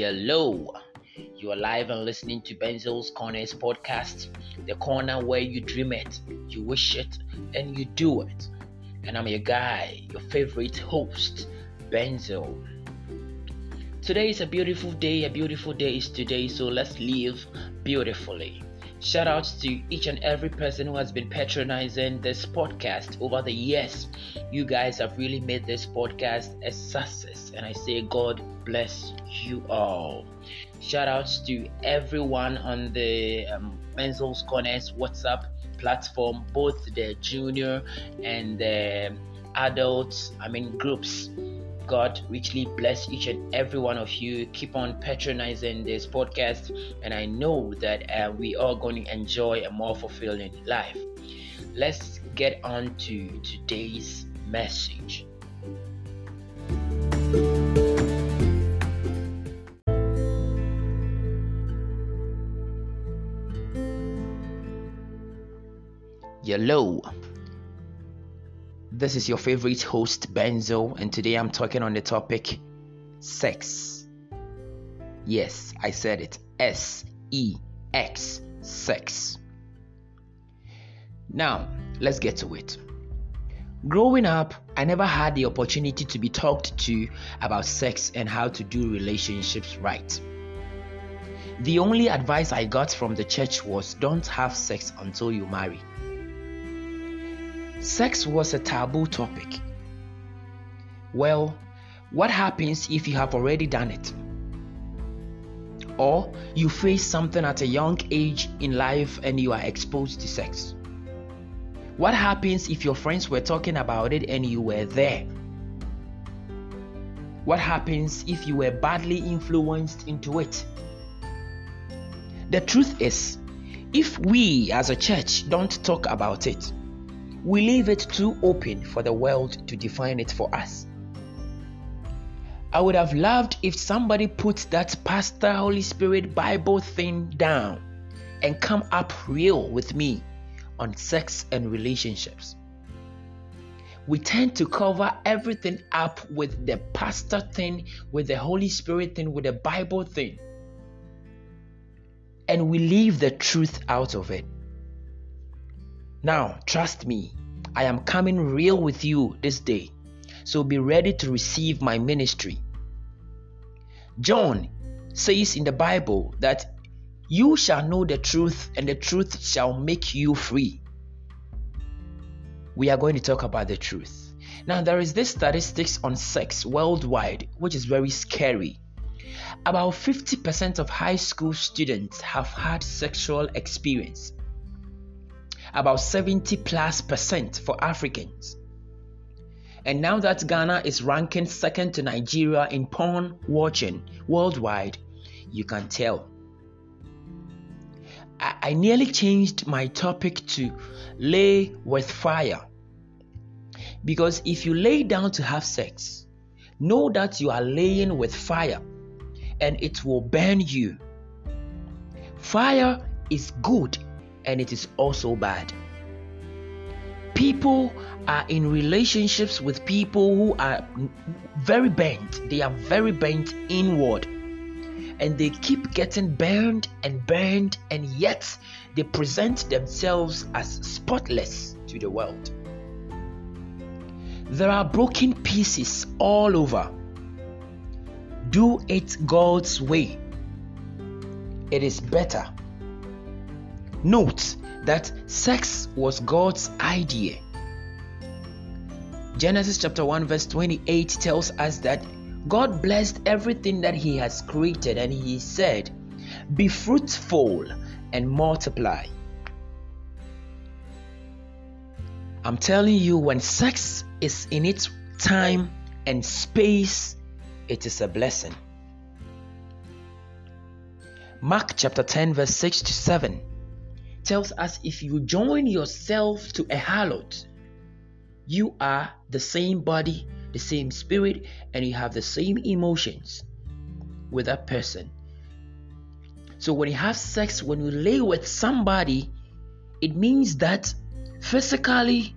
Hello, you are live and listening to Benzo's Corners podcast, the corner where you dream it, you wish it, and you do it. And I'm your guy, your favorite host, Benzo. Today is a beautiful day is today, so let's live beautifully. Shout out to each and every person who has been patronizing this podcast over the years. You guys have really made this podcast a success, and I say God bless you all. Shout out to everyone on the Menzel's Corners WhatsApp platform, both the junior and the adults, groups. God richly bless each and every one of you. Keep on patronizing this podcast, and I know that we are going to enjoy a more fulfilling life. Let's get on to today's message. Hello. This is your favorite host, Benzo, and today I'm talking on the topic sex. Yes, I said it. S-E-X, sex. Now, let's get to it. Growing up, I never had the opportunity to be talked to about sex and how to do relationships right. The only advice I got from the church was, don't have sex until you marry. Sex was a taboo topic. Well, what happens if you have already done it? Or you face something at a young age in life and you are exposed to sex? What happens if your friends were talking about it and you were there? What happens if you were badly influenced into it? The truth is, if we as a church don't talk about it, we leave it too open for the world to define it for us. I would have loved if somebody put that Pastor Holy Spirit Bible thing down and come up real with me on sex and relationships. We tend to cover everything up with the pastor thing, with the Holy Spirit thing, with the Bible thing. And we leave the truth out of it. Now, trust me, I am coming real with you this day, so be ready to receive my ministry. John says in the Bible that you shall know the truth, and the truth shall make you free. We are going to talk about the truth. Now, there is this statistics on sex worldwide, which is very scary. About 50% of high school students have had sexual experience. About 70+% for Africans. And now that Ghana is ranking second to Nigeria in porn watching worldwide, you can tell. I nearly changed my topic to lay with fire. Because if you lay down to have sex, know that you are laying with fire and it will burn you. Fire is good. And it is also bad. People are in relationships with people who are very bent. They are very bent inward. And they keep getting burned. And yet they present themselves as spotless to the world. There are broken pieces all over. Do it God's way. It is better. Note that sex was God's idea. Genesis chapter 1 verse 28 tells us that God blessed everything that he has created, and he said, be fruitful and multiply. I'm telling you, when sex is in its time and space, it is a blessing. Mark chapter 10 verse 6-7 tells us, if you join yourself to a harlot, you are the same body, the same spirit, and you have the same emotions with that person. So when you have sex, when you lay with somebody, it means that physically,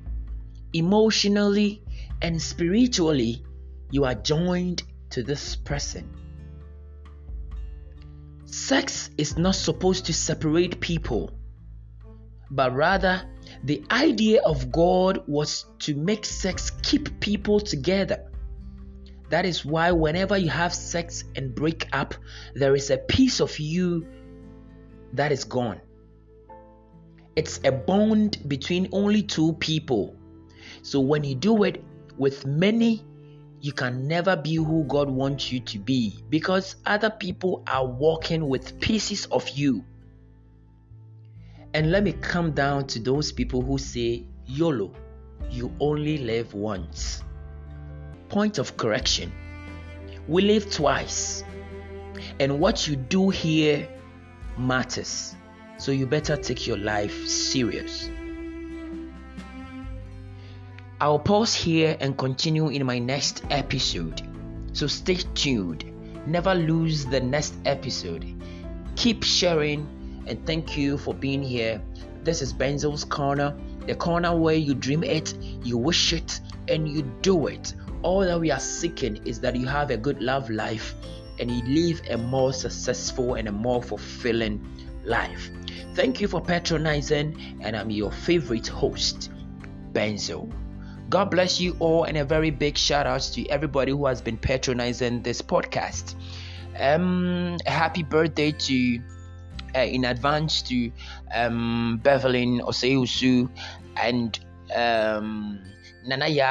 emotionally, and spiritually, you are joined to this person. Sex is not supposed to separate people, but rather the idea of God was to make sex keep people together. That is why whenever you have sex and break up, there is a piece of you that is gone. It's a bond between only two people. So when you do it with many, you can never be who God wants you to be, because other people are walking with pieces of you. And let me come down to those people who say, YOLO, you only live once. Point of correction: we live twice, and what you do here matters, so you better take your life serious. I'll pause here and continue in my next episode, so stay tuned. Never lose the next episode. Keep sharing, and thank you for being here. This is Benzo's Corner, the corner where you dream it, you wish it, and you do it. All that we are seeking is that you have a good love life and you live a more successful and a more fulfilling life. Thank you for patronizing, and I'm your favorite host, Benzo. God bless you all, and a very big shout out to everybody who has been patronizing this podcast. Happy birthday to in advance to Bevelin Osayusu and Nanaya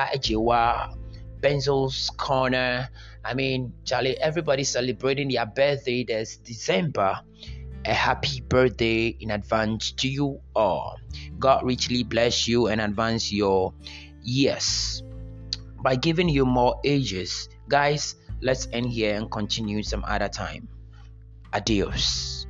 Ejewa, Benzo's Corner. I mean, Charlie, everybody celebrating their birthday this December. A happy birthday in advance to you all. God richly bless you and advance your years by giving you more ages. Guys, let's end here and continue some other time. Adios.